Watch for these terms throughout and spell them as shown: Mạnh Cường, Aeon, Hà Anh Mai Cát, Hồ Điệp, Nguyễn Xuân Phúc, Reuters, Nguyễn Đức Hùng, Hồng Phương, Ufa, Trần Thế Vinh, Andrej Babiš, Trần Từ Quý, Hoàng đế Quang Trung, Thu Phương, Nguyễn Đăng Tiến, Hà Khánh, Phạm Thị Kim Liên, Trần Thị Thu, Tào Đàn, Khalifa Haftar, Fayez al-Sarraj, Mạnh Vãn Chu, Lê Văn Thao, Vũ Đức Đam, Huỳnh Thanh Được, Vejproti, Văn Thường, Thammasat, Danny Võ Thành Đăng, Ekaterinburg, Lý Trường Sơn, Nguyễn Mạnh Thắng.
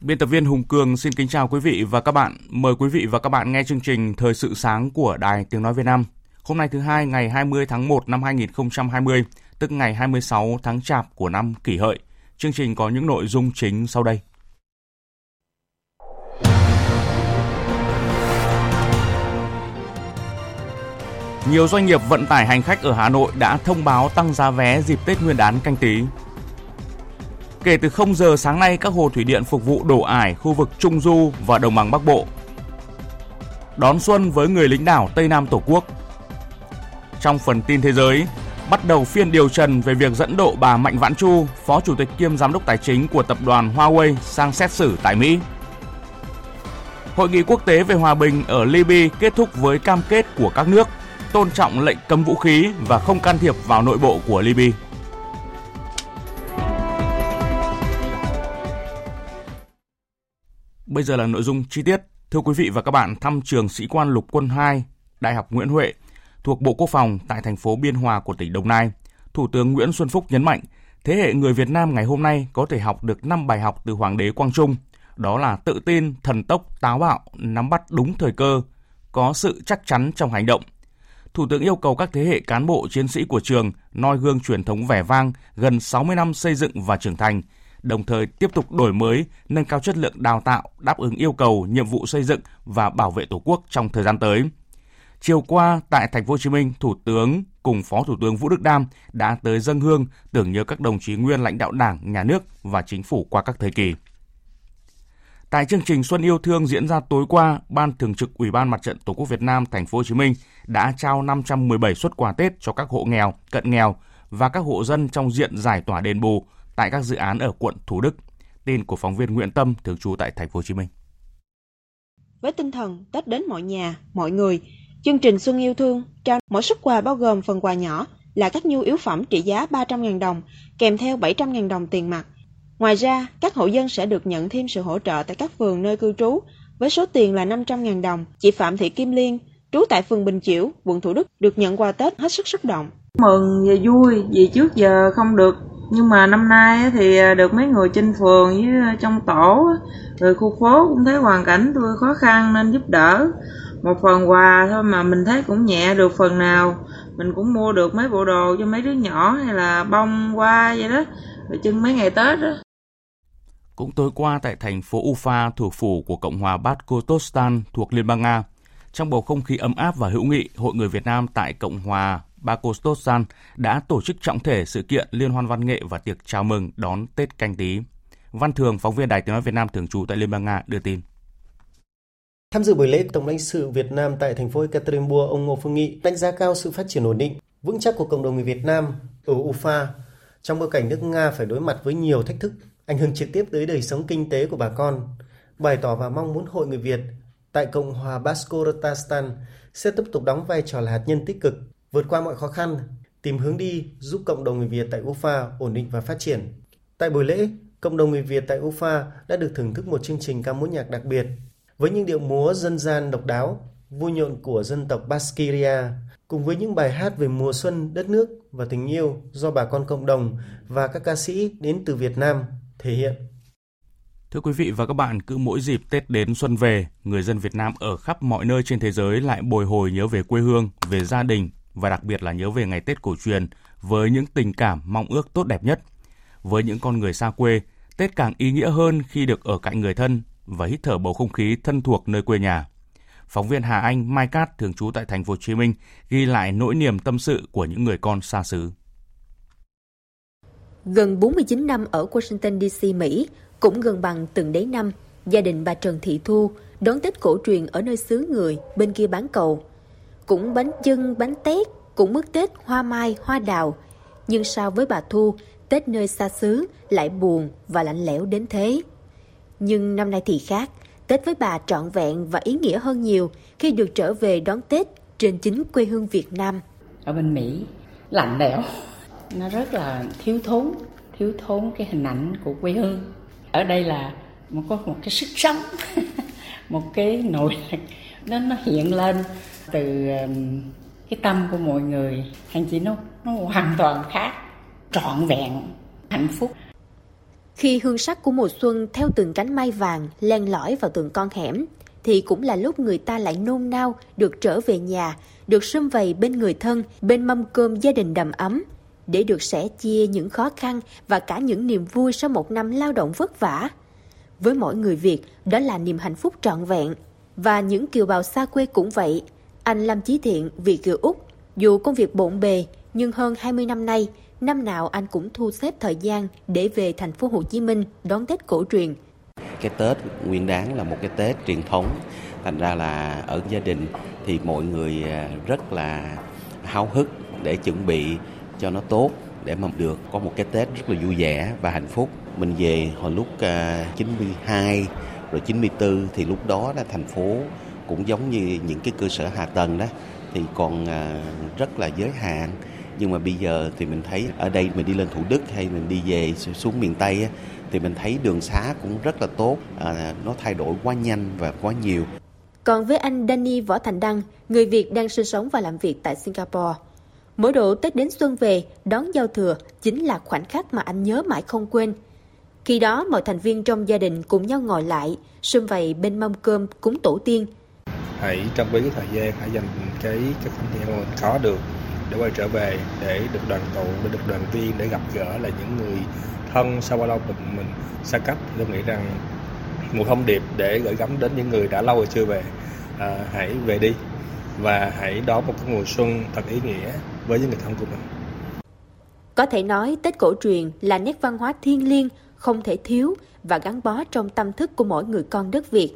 Biên tập viên Hùng Cường xin kính chào quý vị và các bạn. Mời quý vị và các bạn nghe chương trình Thời sự sáng của Đài Tiếng Nói Việt Nam. Hôm nay thứ Hai ngày 20 tháng 1 năm 2020, tức ngày 26 tháng Chạp của năm Kỷ Hợi. Chương trình có những nội dung chính sau đây. Nhiều doanh nghiệp vận tải hành khách ở Hà Nội đã thông báo tăng giá vé dịp Tết Nguyên đán Canh Tý. Kể từ 0 giờ sáng nay, các hồ thủy điện phục vụ đổ ải khu vực Trung Du và Đồng bằng Bắc Bộ. Đón xuân với người lính đảo Tây Nam Tổ quốc. Trong phần tin thế giới, bắt đầu phiên điều trần về việc dẫn độ bà Mạnh Vãn Chu, Phó Chủ tịch kiêm Giám đốc Tài chính của tập đoàn Huawei sang xét xử tại Mỹ. Hội nghị quốc tế về hòa bình ở Libya kết thúc với cam kết của các nước tôn trọng lệnh cấm vũ khí và không can thiệp vào nội bộ của Libya. Bây giờ là nội dung chi tiết. Thưa quý vị và các bạn, thăm trường Sĩ quan Lục quân 2, Đại học Nguyễn Huệ thuộc Bộ Quốc phòng tại thành phố Biên Hòa của tỉnh Đồng Nai, Thủ tướng Nguyễn Xuân Phúc nhấn mạnh, thế hệ người Việt Nam ngày hôm nay có thể học được 5 bài học từ Hoàng đế Quang Trung, đó là tự tin, thần tốc, táo bạo, nắm bắt đúng thời cơ, có sự chắc chắn trong hành động. Thủ tướng yêu cầu các thế hệ cán bộ chiến sĩ của trường noi gương truyền thống vẻ vang gần 60 năm xây dựng và trưởng thành, đồng thời tiếp tục đổi mới, nâng cao chất lượng đào tạo, đáp ứng yêu cầu, nhiệm vụ xây dựng và bảo vệ Tổ quốc trong thời gian tới. Chiều qua tại Thành phố Hồ Chí Minh, Thủ tướng cùng Phó Thủ tướng Vũ Đức Đam đã tới dâng hương tưởng nhớ các đồng chí nguyên lãnh đạo Đảng, Nhà nước và Chính phủ qua các thời kỳ. Tại chương trình Xuân yêu thương diễn ra tối qua, Ban Thường trực Ủy ban Mặt trận Tổ quốc Việt Nam Thành phố Hồ Chí Minh đã trao 517 suất quà Tết cho các hộ nghèo, cận nghèo và các hộ dân trong diện giải tỏa đền bù tại các dự án ở quận Thủ Đức. Tin của phóng viên Nguyễn Tâm thường trú tại Thành phố Hồ Chí Minh. Với tinh thần Tết đến mọi nhà, mọi người, chương trình Xuân yêu thương trao mỗi suất quà bao gồm phần quà nhỏ là các nhu yếu phẩm trị giá 300.000 đồng, kèm theo 700.000 đồng tiền mặt. Ngoài ra, các hộ dân sẽ được nhận thêm sự hỗ trợ tại các phường nơi cư trú với số tiền là 500.000 đồng. Chị Phạm Thị Kim Liên, trú tại phường Bình Chiểu, quận Thủ Đức, được nhận quà Tết hết sức xúc động. Mừng và vui vì trước giờ không được. Nhưng mà năm nay thì được mấy người trên phường với trong tổ, rồi khu phố cũng thấy hoàn cảnh tôi khó khăn nên giúp đỡ. Một phần quà thôi mà mình thấy cũng nhẹ được phần nào. Mình cũng mua được mấy bộ đồ cho mấy đứa nhỏ hay là bông hoa vậy đó, rồi chưng mấy ngày Tết đó. Cũng tối qua tại thành phố Ufa, thủ phủ của Cộng hòa Bashkortostan thuộc Liên bang Nga, trong bầu không khí ấm áp và hữu nghị, Hội người Việt Nam tại Cộng hòa Bashkortostan đã tổ chức trọng thể sự kiện liên hoan văn nghệ và tiệc chào mừng đón Tết Canh Tý. Văn Thường, phóng viên Đài Tiếng nói Việt Nam thường trú tại Liên bang Nga đưa tin. Tham dự buổi lễ, Tổng lãnh sự Việt Nam tại thành phố Ekaterinburg, ông Ngô Phương Nghị đánh giá cao sự phát triển ổn định, vững chắc của cộng đồng người Việt Nam ở Ufa trong bối cảnh nước Nga phải đối mặt với nhiều thách thức ảnh hưởng trực tiếp tới đời sống kinh tế của bà con, bày tỏ và mong muốn Hội người Việt tại Cộng hòa Bashkortostan sẽ tiếp tục đóng vai trò là hạt nhân tích cực, vượt qua mọi khó khăn, tìm hướng đi giúp cộng đồng người Việt tại Ufa ổn định và phát triển. Tại buổi lễ, cộng đồng người Việt tại Ufa đã được thưởng thức một chương trình ca múa nhạc đặc biệt với những điệu múa dân gian độc đáo, vui nhộn của dân tộc Bashkiria cùng với những bài hát về mùa xuân, đất nước và tình yêu do bà con cộng đồng và các ca sĩ đến từ Việt Nam thể hiện. Thưa quý vị và các bạn, cứ mỗi dịp Tết đến xuân về, người dân Việt Nam ở khắp mọi nơi trên thế giới lại bồi hồi nhớ về quê hương, về gia đình và đặc biệt là nhớ về ngày Tết cổ truyền với những tình cảm mong ước tốt đẹp nhất. Với những con người xa quê, Tết càng ý nghĩa hơn khi được ở cạnh người thân và hít thở bầu không khí thân thuộc nơi quê nhà. Phóng viên Hà Anh Mai Cát thường trú tại Thành phố Hồ Chí Minh ghi lại nỗi niềm tâm sự của những người con xa xứ. gần 49 năm ở Washington DC, Mỹ, cũng gần bằng từng đấy năm, gia đình bà Trần Thị Thu đón Tết cổ truyền ở nơi xứ người bên kia bán cầu. Cũng bánh chưng, bánh tét, cũng mứt Tết hoa mai, hoa đào. Nhưng sao với bà Thu, Tết nơi xa xứ lại buồn và lạnh lẽo đến thế? Nhưng năm nay thì khác, Tết với bà trọn vẹn và ý nghĩa hơn nhiều khi được trở về đón Tết trên chính quê hương Việt Nam. Ở bên Mỹ, lạnh lẽo, nó rất là thiếu thốn cái hình ảnh của quê hương. Ở đây là có một cái sức sống, một cái nội lực, nó hiện lên từ cái tâm của mọi người. Anh chị nó hoàn toàn khác, trọn vẹn, hạnh phúc. Khi hương sắc của mùa xuân theo từng cánh mai vàng len lỏi vào từng con hẻm, thì cũng là lúc người ta lại nôn nao được trở về nhà, được sum vầy bên người thân, bên mâm cơm gia đình đầm ấm, để được sẻ chia những khó khăn và cả những niềm vui sau một năm lao động vất vả. Với mỗi người Việt, đó là niềm hạnh phúc trọn vẹn. Và những kiều bào xa quê cũng vậy. Anh Lâm Chí Thiện, Việt kiều Úc, dù công việc bộn bề, nhưng hơn 20 năm nay, năm nào anh cũng thu xếp thời gian để về thành phố Hồ Chí Minh đón Tết cổ truyền. Cái Tết Nguyên Đán là một cái Tết truyền thống, thành ra là ở gia đình thì mọi người rất là háo hức để chuẩn bị cho nó tốt, để mà được có một cái Tết rất là vui vẻ và hạnh phúc. Mình về hồi lúc 92 rồi 94 thì lúc đó là thành phố cũng giống như những cái cơ sở hạ tầng đó thì còn rất là giới hạn. Nhưng mà bây giờ thì mình thấy ở đây mình đi lên Thủ Đức hay mình đi về xuống miền Tây á, thì mình thấy đường xá cũng rất là tốt, nó thay đổi quá nhanh và quá nhiều. Còn với anh Danny Võ Thành Đăng, người Việt đang sinh sống và làm việc tại Singapore. Mỗi độ Tết đến xuân về, đón giao thừa chính là khoảnh khắc mà anh nhớ mãi không quên. Khi đó mọi thành viên trong gia đình cùng nhau ngồi lại, sum vầy bên mâm cơm cúng tổ tiên. Hãy trong cái thời gian, hãy dành cái khoảng thời gian mình có được để quay trở về, để được đoàn tụ, để được đoàn viên, để gặp gỡ lại những người thân sau bao lâu mình xa cách. Tôi nghĩ rằng một thông điệp để gửi gắm đến những người đã lâu rồi chưa về, hãy về đi và hãy đón một cái mùa xuân thật ý nghĩa với những người thân của mình. Có thể nói Tết cổ truyền là nét văn hóa thiêng liêng không thể thiếu và gắn bó trong tâm thức của mỗi người con đất Việt.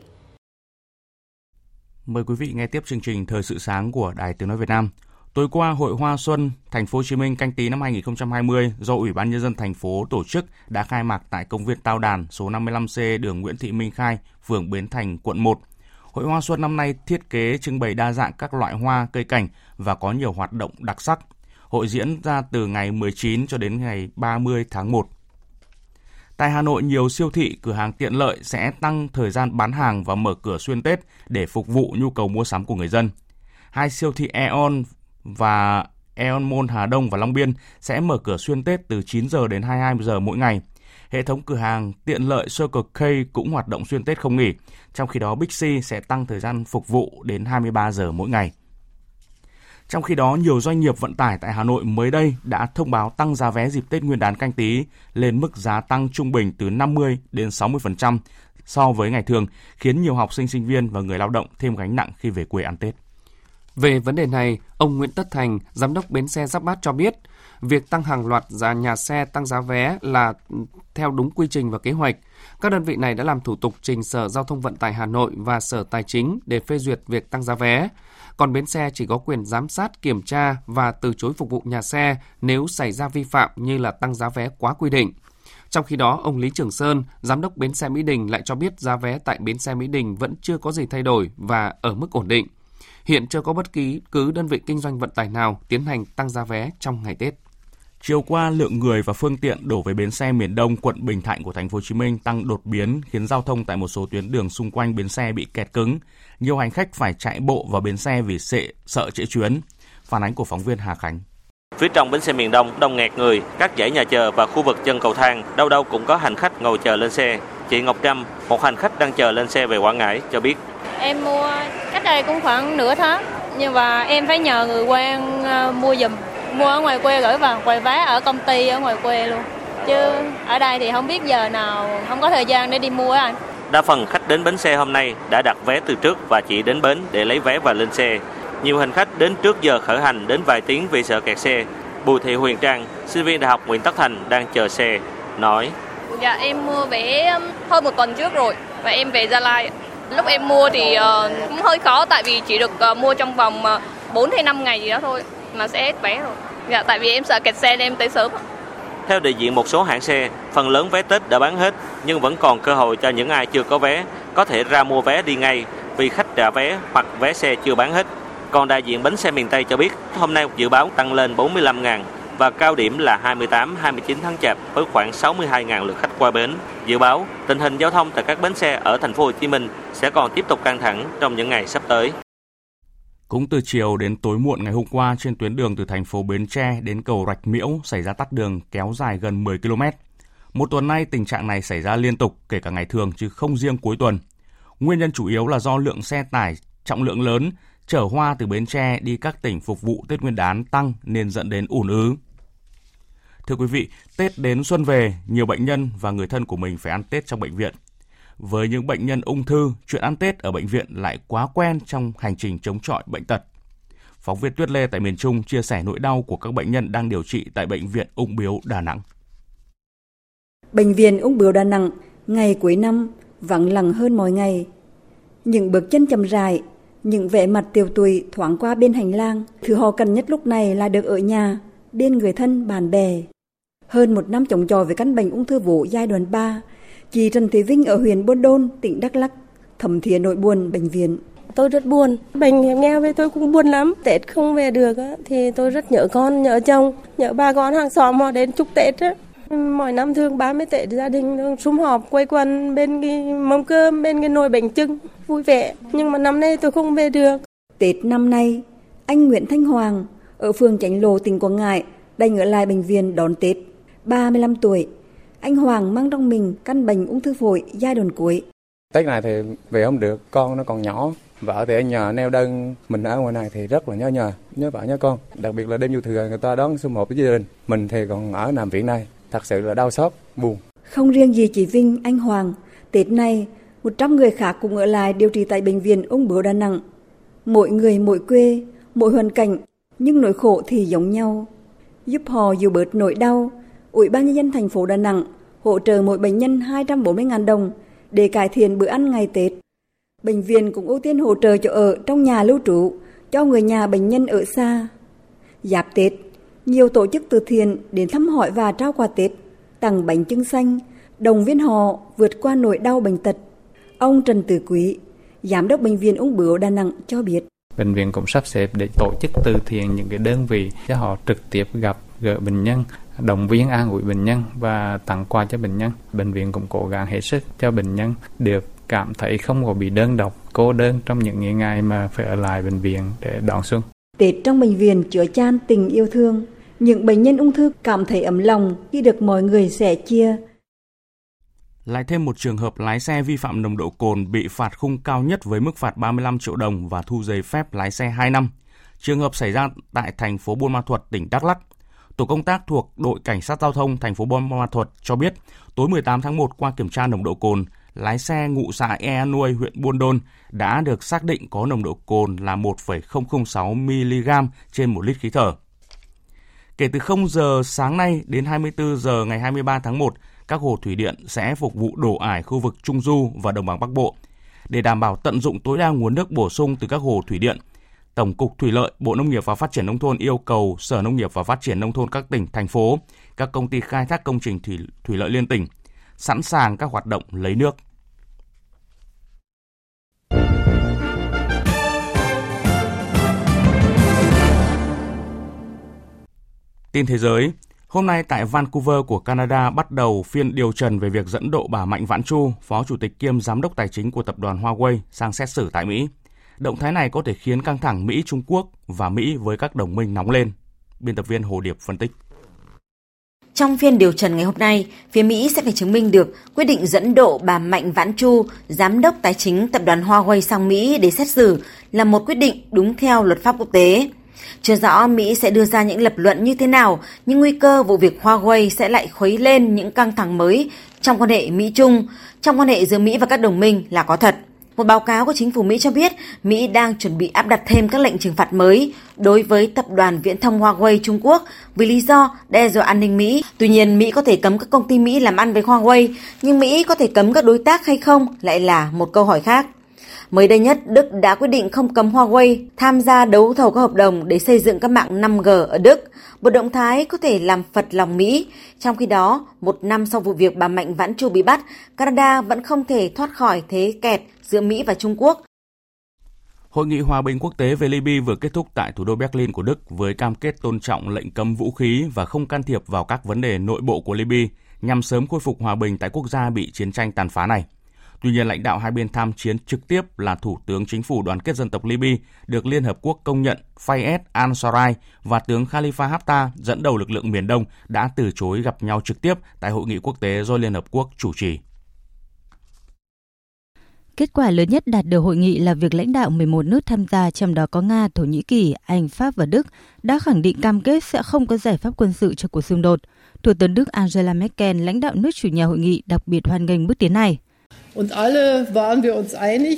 Mời quý vị nghe tiếp chương trình Thời sự sáng của Đài Tiếng nói Việt Nam. Tối qua, Hội Hoa Xuân Thành phố Hồ Chí Minh Canh Tí năm 2020 do Ủy ban Nhân dân thành phố tổ chức đã khai mạc tại công viên Tào Đàn, số 55C đường Nguyễn Thị Minh Khai, phường Bến Thành, quận 1. Hội Hoa Xuân năm nay thiết kế trưng bày đa dạng các loại hoa, cây cảnh và có nhiều hoạt động đặc sắc. Hội diễn ra từ ngày 19 cho đến ngày 30 tháng 1. Tại Hà Nội, nhiều siêu thị, cửa hàng tiện lợi sẽ tăng thời gian bán hàng và mở cửa xuyên Tết để phục vụ nhu cầu mua sắm của người dân. Hai siêu thị Aeon và Aeon Mall Hà Đông và Long Biên sẽ mở cửa xuyên Tết từ 9 giờ đến 22 giờ mỗi ngày. Hệ thống cửa hàng tiện lợi Circle K cũng hoạt động xuyên Tết không nghỉ, trong khi đó Big C sẽ tăng thời gian phục vụ đến 23 giờ mỗi ngày. Trong khi đó, nhiều doanh nghiệp vận tải tại Hà Nội mới đây đã thông báo tăng giá vé dịp Tết Nguyên đán Canh Tí lên mức giá tăng trung bình từ 50 đến 60% so với ngày thường, khiến nhiều học sinh, sinh viên và người lao động thêm gánh nặng khi về quê ăn Tết. Về vấn đề này, ông Nguyễn Tất Thành, giám đốc bến xe Giáp Bát cho biết, việc tăng hàng loạt giá nhà xe tăng giá vé là theo đúng quy trình và kế hoạch. Các đơn vị này đã làm thủ tục trình Sở Giao thông Vận tải Hà Nội và Sở Tài chính để phê duyệt việc tăng giá vé. Còn bến xe chỉ có quyền giám sát, kiểm tra và từ chối phục vụ nhà xe nếu xảy ra vi phạm như là tăng giá vé quá quy định. Trong khi đó, ông Lý Trường Sơn, giám đốc bến xe Mỹ Đình lại cho biết giá vé tại bến xe Mỹ Đình vẫn chưa có gì thay đổi và ở mức ổn định. Hiện chưa có bất cứ đơn vị kinh doanh vận tải nào tiến hành tăng giá vé trong ngày Tết. Chiều qua, lượng người và phương tiện đổ về bến xe miền Đông, quận Bình Thạnh của Thành phố Hồ Chí Minh tăng đột biến, khiến giao thông tại một số tuyến đường xung quanh bến xe bị kẹt cứng. Nhiều hành khách phải chạy bộ vào bến xe vì sợ trễ chuyến. Phản ánh của phóng viên Hà Khánh. Phía trong bến xe miền Đông đông nghẹt người, các dãy nhà chờ và khu vực chân cầu thang, đâu đâu cũng có hành khách ngồi chờ lên xe. Chị Ngọc Trâm, một hành khách đang chờ lên xe về Quảng Ngãi cho biết: Em mua cách đây cũng khoảng nửa tháng, nhưng mà em phải nhờ người quen mua giùm. Mua ở ngoài quê gửi vào quầy vé ở công ty ở ngoài quê luôn. Chứ ở đây thì không biết giờ nào, không có thời gian để đi mua anh. Đa phần khách đến bến xe hôm nay đã đặt vé từ trước và chỉ đến bến để lấy vé và lên xe. Nhiều hành khách đến trước giờ khởi hành đến vài tiếng vì sợ kẹt xe. Bùi Thị Huyền Trang, sinh viên Đại học Nguyễn Tất Thành đang chờ xe, nói: Dạ, em mua vé hơn một tuần trước rồi và em về Gia Lai. Lúc em mua thì cũng hơi khó tại vì chỉ được mua trong vòng 4 hay 5 ngày gì đó thôi mà sẽ hết vé rồi. Dạ, tại vì em sợ kẹt xe nên em tới sớm. Theo đại diện một số hãng xe, phần lớn vé Tết đã bán hết nhưng vẫn còn cơ hội cho những ai chưa có vé có thể ra mua vé đi ngay vì khách trả vé hoặc vé xe chưa bán hết. Còn đại diện bến xe miền Tây cho biết hôm nay dự báo tăng lên 45.000 và cao điểm là 28-29 tháng Chạp với khoảng 62.000 lượt khách qua bến. Dự báo tình hình giao thông tại các bến xe ở thành phố Hồ Chí Minh sẽ còn tiếp tục căng thẳng trong những ngày sắp tới. Cũng từ chiều đến tối muộn ngày hôm qua, trên tuyến đường từ thành phố Bến Tre đến cầu Rạch Miễu xảy ra tắc đường kéo dài gần 10 km. Một tuần nay tình trạng này xảy ra liên tục kể cả ngày thường chứ không riêng cuối tuần. Nguyên nhân chủ yếu là do lượng xe tải trọng lượng lớn chở hoa từ Bến Tre đi các tỉnh phục vụ Tết Nguyên đán tăng nên dẫn đến ùn ứ. Thưa quý vị, Tết đến xuân về, nhiều bệnh nhân và người thân của mình phải ăn Tết trong bệnh viện. Với những bệnh nhân ung thư, chuyện ăn Tết ở bệnh viện lại quá quen trong hành trình chống chọi bệnh tật. Phóng viên Tuyết Lê tại miền Trung chia sẻ nỗi đau của các bệnh nhân đang điều trị tại Bệnh viện Ung bướu Đà Nẵng. Bệnh viện Ung bướu Đà Nẵng ngày cuối năm vắng lặng hơn mọi ngày. Những bước chân chậm rãi, những vẻ mặt tiều tụy thoáng qua bên hành lang, thứ họ cần nhất lúc này là được ở nhà, bên người thân, bạn bè. Hơn một năm chống chọi với căn bệnh ung thư vú giai đoạn 3, chị Trần Thế Vinh ở huyện Buôn Đôn, tỉnh Đắk Lắk thầm thía nỗi buồn bệnh viện. Tôi rất buồn, bệnh hiểm nghèo với tôi cũng buồn lắm. Tết không về được thì tôi rất nhớ con, nhớ chồng, nhớ bà con hàng xóm họ đến chúc Tết. Mỗi năm thường 30 Tết gia đình sum họp quây quần bên cái mâm cơm, bên cái nồi bánh chưng vui vẻ. Nhưng mà năm nay tôi không về được. Tết năm nay, anh Nguyễn Thanh Hoàng ở phường Chánh Lộ, tỉnh Quảng Ngãi đành ở lại bệnh viện đón Tết. 35 tuổi, anh Hoàng mang trong mình căn bệnh ung thư phổi giai đoạn cuối. Tết này thì về không được, con nó còn nhỏ, vợ thì ở nhà neo đơn, mình ở ngoài này thì rất là nhớ vợ nhớ con. Đặc biệt là đêm giao thừa người ta đón sum họp với gia đình, mình thì còn ở nằm viện này. Thật sự là đau xót, buồn. Không riêng gì chị Vinh, anh Hoàng, Tết này 100 người khác cũng ở lại điều trị tại Bệnh viện Ung bướu Đà Nẵng. Mỗi người mỗi quê, mỗi hoàn cảnh, nhưng nỗi khổ thì giống nhau. Giúp họ dịu bớt nỗi đau, Ủy ban nhân dân thành phố Đà Nẵng hỗ trợ mỗi bệnh nhân 240.000 đồng để cải thiện bữa ăn ngày Tết. Bệnh viện cũng ưu tiên hỗ trợ chỗ ở trong nhà lưu trú cho người nhà bệnh nhân ở xa. Giáp Tết, nhiều tổ chức từ thiện đến thăm hỏi và trao quà Tết, tặng bánh chưng xanh, động viên họ vượt qua nỗi đau bệnh tật. Ông Trần Từ Quý, Giám đốc Bệnh viện Ung bướu Đà Nẵng cho biết. Bệnh viện cũng sắp xếp để tổ chức từ thiện những cái đơn vị cho họ trực tiếp gặp gỡ bệnh nhân, động viên an ủi bệnh nhân và tặng quà cho bệnh nhân. Bệnh viện cũng cố gắng hết sức cho bệnh nhân được cảm thấy không có bị đơn độc, cô đơn trong những ngày mà phải ở lại bệnh viện để đón xuân. Tết trong bệnh viện chứa chan tình yêu thương, những bệnh nhân ung thư cảm thấy ấm lòng khi được mọi người sẻ chia. Lại thêm một trường hợp lái xe vi phạm nồng độ cồn bị phạt khung cao nhất với mức phạt 35 triệu đồng và thu giấy phép lái xe 2 năm. Trường hợp xảy ra tại thành phố Buôn Ma Thuột, tỉnh Đắk Lắk. Tổ công tác thuộc đội cảnh sát giao thông thành phố Buôn Ma Thuột cho biết, tối 18 tháng 1 qua kiểm tra nồng độ cồn, lái xe ngụ xã Aeon, huyện Buôn Đôn đã được xác định có nồng độ cồn là 1,006 mg trên 1 lít khí thở. Kể từ 0 giờ sáng nay đến 24 giờ ngày 23 tháng 1, các hồ thủy điện sẽ phục vụ đổ ải khu vực Trung Du và Đồng bằng Bắc Bộ. Để đảm bảo tận dụng tối đa nguồn nước bổ sung từ các hồ thủy điện, Tổng cục Thủy lợi, Bộ Nông nghiệp và Phát triển Nông thôn yêu cầu Sở Nông nghiệp và Phát triển Nông thôn các tỉnh, thành phố, các công ty khai thác công trình thủy lợi liên tỉnh, sẵn sàng các hoạt động lấy nước. Tin thế giới. Hôm nay tại Vancouver của Canada bắt đầu phiên điều trần về việc dẫn độ bà Mạnh Vãn Chu, Phó Chủ tịch kiêm Giám đốc Tài chính của tập đoàn Huawei, sang xét xử tại Mỹ. Động thái này có thể khiến căng thẳng Mỹ-Trung Quốc và Mỹ với các đồng minh nóng lên. Biên tập viên Hồ Điệp phân tích. Trong phiên điều trần ngày hôm nay, phía Mỹ sẽ phải chứng minh được quyết định dẫn độ bà Mạnh Vãn Chu, Giám đốc Tài chính tập đoàn Huawei sang Mỹ để xét xử là một quyết định đúng theo luật pháp quốc tế. Chưa rõ Mỹ sẽ đưa ra những lập luận như thế nào, nhưng nguy cơ vụ việc Huawei sẽ lại khuấy lên những căng thẳng mới trong quan hệ Mỹ-Trung, trong quan hệ giữa Mỹ và các đồng minh là có thật. Một báo cáo của chính phủ Mỹ cho biết Mỹ đang chuẩn bị áp đặt thêm các lệnh trừng phạt mới đối với tập đoàn viễn thông Huawei Trung Quốc vì lý do đe dọa an ninh Mỹ. Tuy nhiên, Mỹ có thể cấm các công ty Mỹ làm ăn với Huawei, nhưng Mỹ có thể cấm các đối tác hay không lại là một câu hỏi khác. Mới đây nhất, Đức đã quyết định không cấm Huawei tham gia đấu thầu các hợp đồng để xây dựng các mạng 5G ở Đức, một động thái có thể làm phật lòng Mỹ. Trong khi đó, một năm sau vụ việc bà Mạnh Vãn Chu bị bắt, Canada vẫn không thể thoát khỏi thế kẹt giữa Mỹ và Trung Quốc. Hội nghị hòa bình quốc tế về Libya vừa kết thúc tại thủ đô Berlin của Đức với cam kết tôn trọng lệnh cấm vũ khí và không can thiệp vào các vấn đề nội bộ của Libya nhằm sớm khôi phục hòa bình tại quốc gia bị chiến tranh tàn phá này. Tuy nhiên, lãnh đạo hai bên tham chiến trực tiếp là Thủ tướng Chính phủ Đoàn kết Dân tộc Libya được Liên Hợp Quốc công nhận Fayez al-Sarraj và tướng Khalifa Haftar dẫn đầu lực lượng miền Đông đã từ chối gặp nhau trực tiếp tại hội nghị quốc tế do Liên Hợp Quốc chủ trì. Kết quả lớn nhất đạt được hội nghị là việc lãnh đạo 11 nước tham gia, trong đó có Nga, Thổ Nhĩ Kỳ, Anh, Pháp và Đức, đã khẳng định cam kết sẽ không có giải pháp quân sự cho cuộc xung đột. Thủ tướng Đức Angela Merkel, lãnh đạo nước chủ nhà hội nghị, đặc biệt hoan nghênh bước tiến này.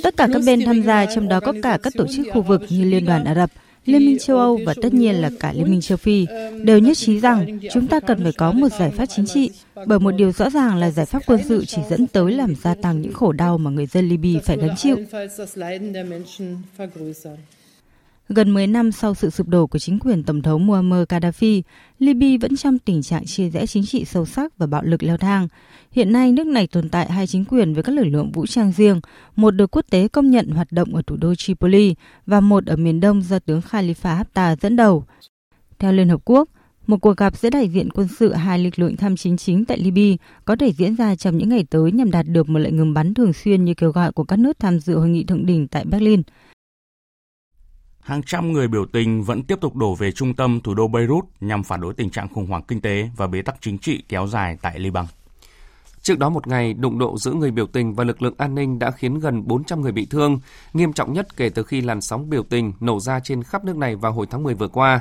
Tất cả các bên tham gia, trong đó có cả các tổ chức khu vực như Liên đoàn Ả Rập, Liên minh châu Âu và tất nhiên là cả Liên minh châu Phi, đều nhất trí rằng chúng ta cần phải có một giải pháp chính trị, bởi một điều rõ ràng là giải pháp quân sự chỉ dẫn tới làm gia tăng những khổ đau mà người dân Libya phải gánh chịu. Gần 10 năm sau sự sụp đổ của chính quyền Tổng thống Muammar Gaddafi, Libya vẫn trong tình trạng chia rẽ chính trị sâu sắc và bạo lực leo thang. Hiện nay, nước này tồn tại hai chính quyền với các lực lượng vũ trang riêng, một được quốc tế công nhận hoạt động ở thủ đô Tripoli và một ở miền đông do tướng Khalifa Haftar dẫn đầu. Theo Liên Hợp Quốc, một cuộc gặp giữa đại diện quân sự hai lực lượng tham chính chính tại Libya có thể diễn ra trong những ngày tới nhằm đạt được một lệnh ngừng bắn thường xuyên như kêu gọi của các nước tham dự hội nghị thượng đỉnh tại Berlin. Hàng trăm người biểu tình vẫn tiếp tục đổ về trung tâm thủ đô Beirut nhằm phản đối tình trạng khủng hoảng kinh tế và bế tắc chính trị kéo dài tại Liban. Trước đó một ngày, đụng độ giữa người biểu tình và lực lượng an ninh đã khiến gần 400 người bị thương, nghiêm trọng nhất kể từ khi làn sóng biểu tình nổ ra trên khắp nước này vào hồi tháng 10 vừa qua.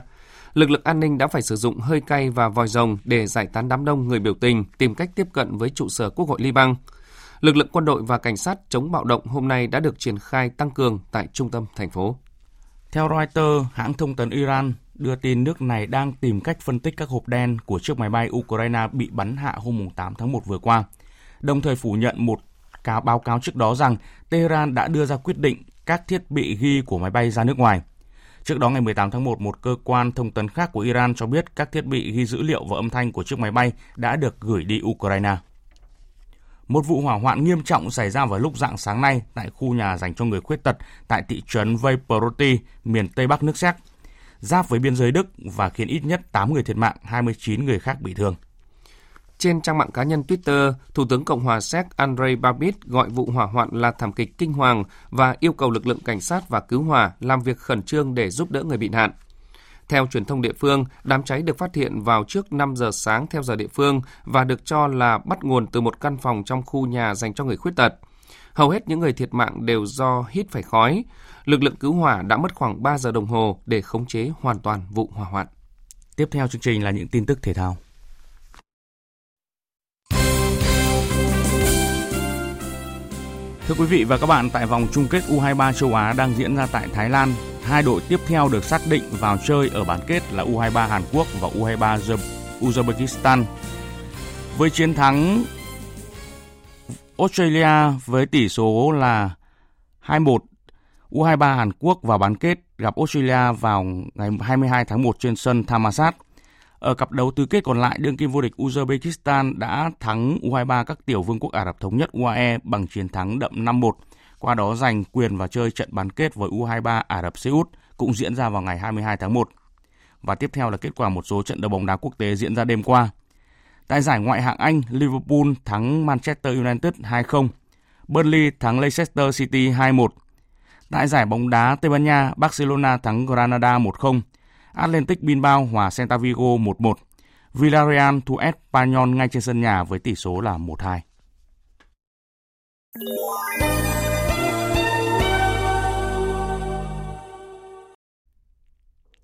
Lực lượng an ninh đã phải sử dụng hơi cay và vòi rồng để giải tán đám đông người biểu tình tìm cách tiếp cận với trụ sở Quốc hội Liban. Lực lượng quân đội và cảnh sát chống bạo động hôm nay đã được triển khai tăng cường tại trung tâm thành phố. Theo Reuters, hãng thông tấn Iran đưa tin nước này đang tìm cách phân tích các hộp đen của chiếc máy bay Ukraine bị bắn hạ hôm 8 tháng 1 vừa qua, đồng thời phủ nhận một báo cáo trước đó rằng Tehran đã đưa ra quyết định các thiết bị ghi của máy bay ra nước ngoài. Trước đó ngày 18 tháng 1, một cơ quan thông tấn khác của Iran cho biết các thiết bị ghi dữ liệu và âm thanh của chiếc máy bay đã được gửi đi Ukraine. Một vụ hỏa hoạn nghiêm trọng xảy ra vào lúc rạng sáng nay tại khu nhà dành cho người khuyết tật tại thị trấn Vejproti, miền Tây Bắc nước Séc, giáp với biên giới Đức và khiến ít nhất 8 người thiệt mạng, 29 người khác bị thương. Trên trang mạng cá nhân Twitter, Thủ tướng Cộng hòa Séc Andrej Babiš gọi vụ hỏa hoạn là thảm kịch kinh hoàng và yêu cầu lực lượng cảnh sát và cứu hỏa làm việc khẩn trương để giúp đỡ người bị nạn. Theo truyền thông địa phương, đám cháy được phát hiện vào trước 5 giờ sáng theo giờ địa phương và được cho là bắt nguồn từ một căn phòng trong khu nhà dành cho người khuyết tật. Hầu hết những người thiệt mạng đều do hít phải khói. Lực lượng cứu hỏa đã mất khoảng 3 giờ đồng hồ để khống chế hoàn toàn vụ hỏa hoạn. Tiếp theo chương trình là những tin tức thể thao. Thưa quý vị và các bạn, tại vòng chung kết U23 châu Á đang diễn ra tại Thái Lan, hai đội tiếp theo được xác định vào chơi ở bán kết là U23 Hàn Quốc và U23 Uzbekistan. Với chiến thắng Australia với tỷ số là 2-1, U23 Hàn Quốc vào bán kết gặp Australia vào ngày 22 tháng 1 trên sân Thammasat. Ở cặp đấu tứ kết còn lại, đương kim vô địch Uzbekistan đã thắng U23 các tiểu vương quốc Ả Rập Thống Nhất UAE bằng chiến thắng đậm 5-1. Qua đó giành quyền vào chơi trận bán kết với U23 Ả Rập Xê Út cũng diễn ra vào ngày 22 tháng 1. Và tiếp theo là kết quả một số trận đấu bóng đá quốc tế diễn ra đêm qua. Tại giải ngoại hạng Anh, Liverpool thắng Manchester United 2-0, Burnley thắng Leicester City 2-1. Tại giải bóng đá Tây Ban Nha, Barcelona thắng Granada 1-0, Athletic Bilbao hòa Celta Vigo 1-1, Villarreal thua Espanyol ngay trên sân nhà với tỷ số là 1-2.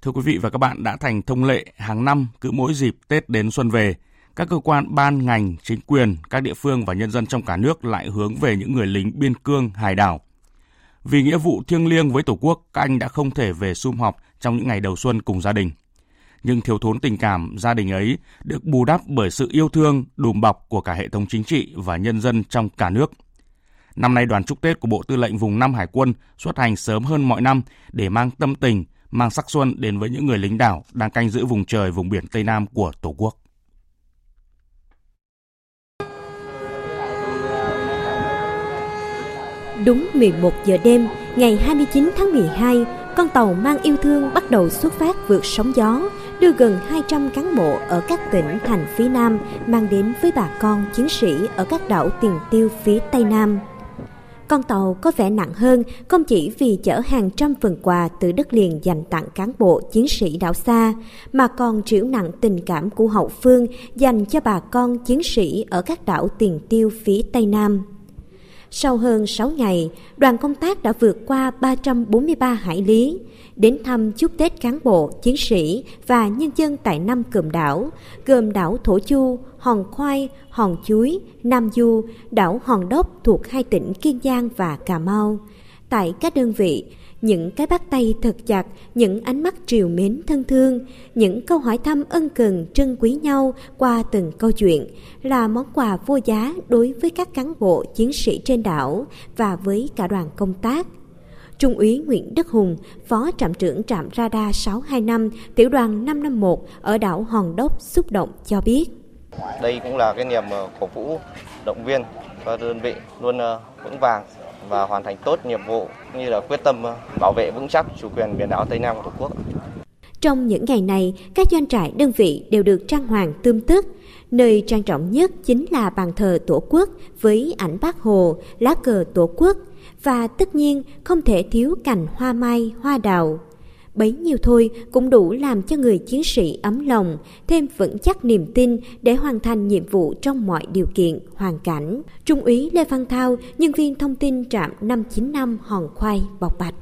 Thưa quý vị và các bạn, đã thành thông lệ hàng năm cứ mỗi dịp Tết đến xuân về, các cơ quan, ban, ngành, chính quyền, các địa phương và nhân dân trong cả nước lại hướng về những người lính biên cương, hải đảo. Vì nghĩa vụ thiêng liêng với Tổ quốc, các anh đã không thể về sum họp trong những ngày đầu xuân cùng gia đình. Nhưng thiếu thốn tình cảm gia đình ấy được bù đắp bởi sự yêu thương, đùm bọc của cả hệ thống chính trị và nhân dân trong cả nước. Năm nay, đoàn chúc Tết của Bộ Tư lệnh Vùng 5 Hải quân xuất hành sớm hơn mọi năm để mang tâm tình, mang sắc xuân đến với những người lính đảo đang canh giữ vùng trời, vùng biển Tây Nam của Tổ quốc. Đúng 11 giờ đêm, ngày 29 tháng 12, con tàu mang yêu thương bắt đầu xuất phát vượt sóng gió, đưa gần 200 cán bộ ở các tỉnh thành phía Nam mang đến với bà con chiến sĩ ở các đảo tiền tiêu phía Tây Nam. Con tàu có vẻ nặng hơn không chỉ vì chở hàng trăm phần quà từ đất liền dành tặng cán bộ chiến sĩ đảo xa, mà còn trĩu nặng tình cảm của hậu phương dành cho bà con chiến sĩ ở các đảo tiền tiêu phía Tây Nam. Sau hơn 6 ngày, đoàn công tác đã vượt qua 343 hải lý, đến thăm chúc Tết cán bộ, chiến sĩ và nhân dân tại 5 cụm đảo, gồm đảo Thổ Chu, Hòn Khoai, Hòn Chuối, Nam Du, đảo Hòn Đốc thuộc hai tỉnh Kiên Giang và Cà Mau. Tại các đơn vị, những cái bắt tay thật chặt, những ánh mắt trìu mến thân thương, những câu hỏi thăm ân cần trân quý nhau qua từng câu chuyện là món quà vô giá đối với các cán bộ chiến sĩ trên đảo và với cả đoàn công tác. Trung úy Nguyễn Đức Hùng, Phó Trạm trưởng Trạm Radar 625, Tiểu đoàn 551 ở đảo Hòn Đốc xúc động cho biết. Đây cũng là cái niềm cổ vũ động viên cho đơn vị luôn vững vàng và hoàn thành tốt nhiệm vụ, cũng như là quyết tâm bảo vệ vững chắc chủ quyền biển đảo Tây Nam của Tổ quốc. Trong những ngày này, các doanh trại đơn vị đều được trang hoàng tươm tất. Nơi trang trọng nhất chính là bàn thờ Tổ quốc với ảnh Bác Hồ, lá cờ Tổ quốc và tất nhiên không thể thiếu cành hoa mai, hoa đào. Bấy nhiêu thôi cũng đủ làm cho người chiến sĩ ấm lòng, thêm vững chắc niềm tin để hoàn thành nhiệm vụ trong mọi điều kiện, hoàn cảnh. Trung úy Lê Văn Thao, nhân viên thông tin trạm 595 Hòn Khoai bộc bạch.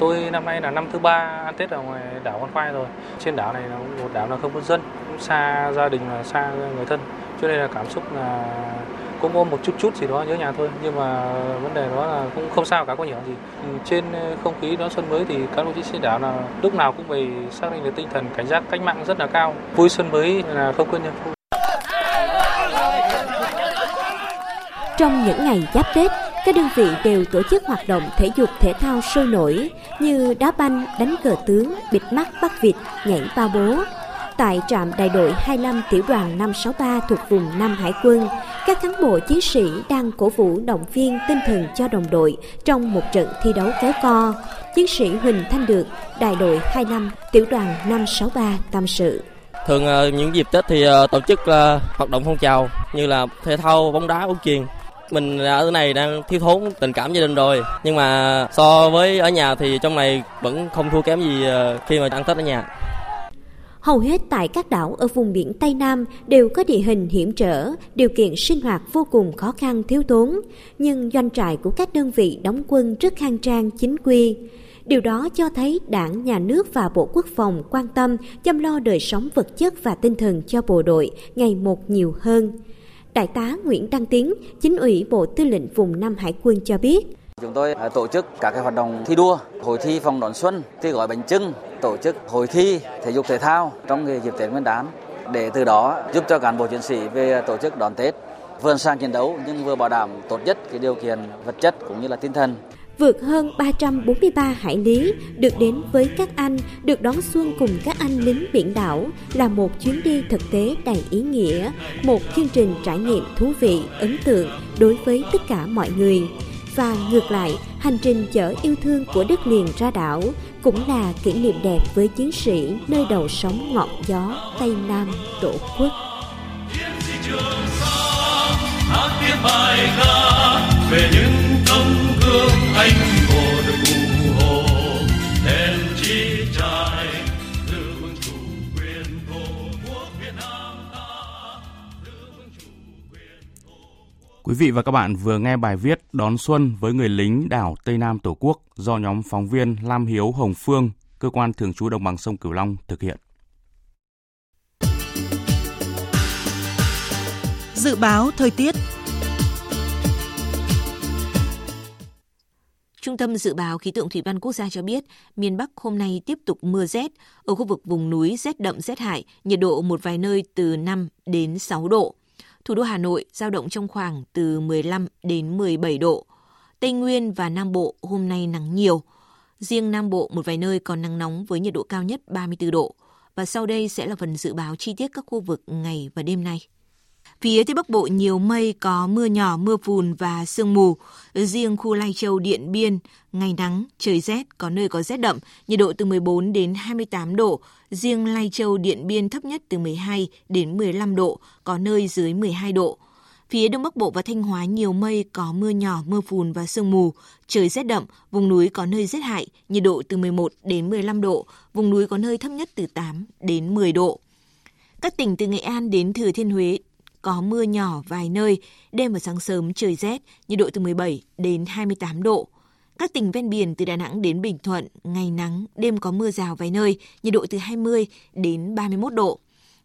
Tôi năm nay là năm thứ 3 ăn Tết ở ngoài đảo Hòn Khoai rồi. Trên đảo này là một đảo là không có dân, cũng xa gia đình và xa người thân. Cho nên là cảm xúc là cũng có một chút gì đó nhớ nhà thôi, nhưng mà vấn đề đó là cũng không sao cả, có nhiều gì. Trên không khí đón xuân mới thì cán bộ chiến sĩ đảo là lúc nào cũng phải xác định được tinh thần cảnh giác cách mạng rất là cao. Vui xuân mới là không quên nhiệm vụ. Trong những ngày giáp Tết, các đơn vị đều tổ chức hoạt động thể dục thể thao sôi nổi như đá banh, đánh cờ tướng, bịt mắt bắt vịt, nhảy bao bố. Tại trạm đại đội 25 tiểu đoàn 563 thuộc vùng 5 Hải quân, các cán bộ chiến sĩ đang cổ vũ động viên tinh thần cho đồng đội trong một trận thi đấu kéo co. Chiến sĩ Huỳnh Thanh Được, đại đội 25 tiểu đoàn 563 tâm sự. Thường những dịp Tết thì tổ chức hoạt động phong trào như là thể thao, bóng đá, bóng chuyền. Mình ở này đang thiếu thốn tình cảm gia đình rồi, nhưng mà so với ở nhà thì trong này vẫn không thua kém gì khi mà ăn Tết ở nhà. Hầu hết tại các đảo ở vùng biển Tây Nam đều có địa hình hiểm trở, điều kiện sinh hoạt vô cùng khó khăn thiếu thốn, nhưng doanh trại của các đơn vị đóng quân rất khang trang chính quy. Điều đó cho thấy Đảng, Nhà nước và Bộ Quốc phòng quan tâm chăm lo đời sống vật chất và tinh thần cho bộ đội ngày một nhiều hơn. Đại tá Nguyễn Đăng Tiến, Chính ủy Bộ Tư lệnh Vùng 5 Hải quân cho biết. Chúng tôi tổ chức các hoạt động thi đua, hội thi phòng đón xuân, thi gói bánh chưng, tổ chức hội thi thể dục thể thao trong dịp Tết Nguyên đán để từ đó giúp cho cán bộ chiến sĩ về tổ chức đón Tết vừa sang chiến đấu nhưng vừa bảo đảm tốt nhất cái điều kiện vật chất cũng như là tinh thần. Vượt hơn 343 hải lý được đến với các anh, được đón xuân cùng các anh lính biển đảo là một chuyến đi thực tế đầy ý nghĩa, một chương trình trải nghiệm thú vị, ấn tượng đối với tất cả mọi người. Và ngược lại, hành trình chở yêu thương của đất liền ra đảo cũng là kỷ niệm đẹp với chiến sĩ nơi đầu sóng ngọn gió Tây Nam Tổ quốc. Quý vị và các bạn vừa nghe bài viết Đón Xuân với người lính đảo Tây Nam Tổ quốc do nhóm phóng viên Lam Hiếu Hồng Phương, cơ quan thường trú đồng bằng sông Cửu Long thực hiện. Dự báo thời tiết. Trung tâm Dự báo Khí tượng Thủy văn Quốc gia cho biết, miền Bắc hôm nay tiếp tục mưa rét. Ở khu vực vùng núi rét đậm rét hại, nhiệt độ một vài nơi từ 5 đến 6 độ. Thủ đô Hà Nội dao động trong khoảng từ 15 đến 17 độ. Tây Nguyên và Nam Bộ hôm nay nắng nhiều. Riêng Nam Bộ một vài nơi còn nắng nóng với nhiệt độ cao nhất 34 độ. Và sau đây sẽ là phần dự báo chi tiết các khu vực ngày và đêm nay. Phía Tây Bắc Bộ nhiều mây, có mưa nhỏ, mưa phùn và sương mù. Riêng khu Lai Châu, Điện Biên, ngày nắng, trời rét, có nơi có rét đậm, nhiệt độ từ 14 đến 28 độ. Riêng Lai Châu, Điện Biên thấp nhất từ 12 đến 15 độ, có nơi dưới 12 độ. Phía Đông Bắc Bộ và Thanh Hóa nhiều mây, có mưa nhỏ, mưa phùn và sương mù, trời rét đậm, vùng núi có nơi rét hại, nhiệt độ từ 11 đến 15 độ, vùng núi có nơi thấp nhất từ 8 đến 10 độ. Các tỉnh từ Nghệ An đến Thừa Thiên Huế có mưa nhỏ vài nơi, đêm và sáng sớm trời rét, nhiệt độ từ 17 đến 28 độ. Các tỉnh ven biển từ Đà Nẵng đến Bình Thuận, ngày nắng, đêm có mưa rào vài nơi, nhiệt độ từ 20 đến 31 độ.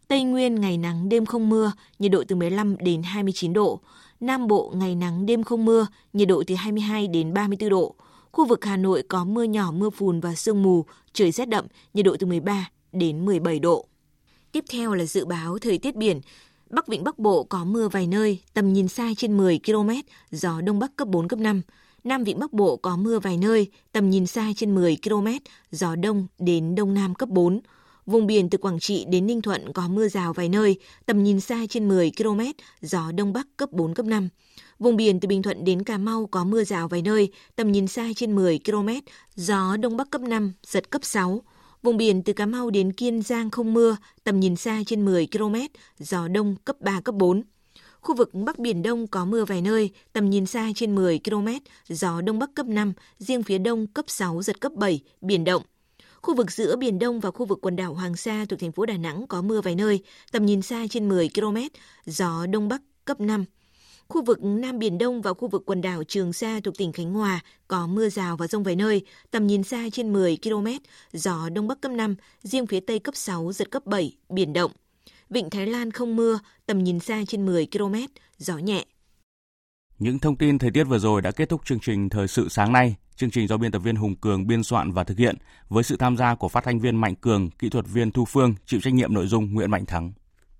Tây Nguyên ngày nắng, đêm không mưa, nhiệt độ từ 15 đến 29 độ. Nam Bộ ngày nắng, đêm không mưa, nhiệt độ từ 22 đến 34 độ. Khu vực Hà Nội có mưa nhỏ, mưa phùn và sương mù, trời rét đậm, nhiệt độ từ 13 đến 17 độ. Tiếp theo là dự báo thời tiết biển. Bắc Vịnh Bắc Bộ có mưa vài nơi, tầm nhìn xa trên 10 km, gió Đông Bắc cấp 4, cấp 5. Nam Vịnh Bắc Bộ có mưa vài nơi, tầm nhìn xa trên 10 km, gió Đông đến Đông Nam cấp 4. Vùng biển từ Quảng Trị đến Ninh Thuận có mưa rào vài nơi, tầm nhìn xa trên 10 km, gió Đông Bắc cấp 4, cấp 5. Vùng biển từ Bình Thuận đến Cà Mau có mưa rào vài nơi, tầm nhìn xa trên 10 km, gió Đông Bắc cấp 5, giật cấp 6. Vùng biển từ Cà Mau đến Kiên Giang không mưa, tầm nhìn xa trên 10 km, gió Đông cấp 3, cấp 4. Khu vực Bắc Biển Đông có mưa vài nơi, tầm nhìn xa trên 10 km, gió Đông Bắc cấp 5, riêng phía Đông cấp 6, giật cấp 7, biển động. Khu vực giữa Biển Đông và khu vực quần đảo Hoàng Sa thuộc thành phố Đà Nẵng có mưa vài nơi, tầm nhìn xa trên 10 km, gió Đông Bắc cấp 5. Khu vực Nam Biển Đông và khu vực quần đảo Trường Sa thuộc tỉnh Khánh Hòa có mưa rào và dông vài nơi, tầm nhìn xa trên 10 km, gió Đông Bắc cấp 5, riêng phía Tây cấp 6, giật cấp 7, biển động. Vịnh Thái Lan không mưa, tầm nhìn xa trên 10 km, gió nhẹ. Những thông tin thời tiết vừa rồi đã kết thúc chương trình Thời sự sáng nay. Chương trình do biên tập viên Hùng Cường biên soạn và thực hiện với sự tham gia của phát thanh viên Mạnh Cường, kỹ thuật viên Thu Phương, chịu trách nhiệm nội dung Nguyễn Mạnh Thắng.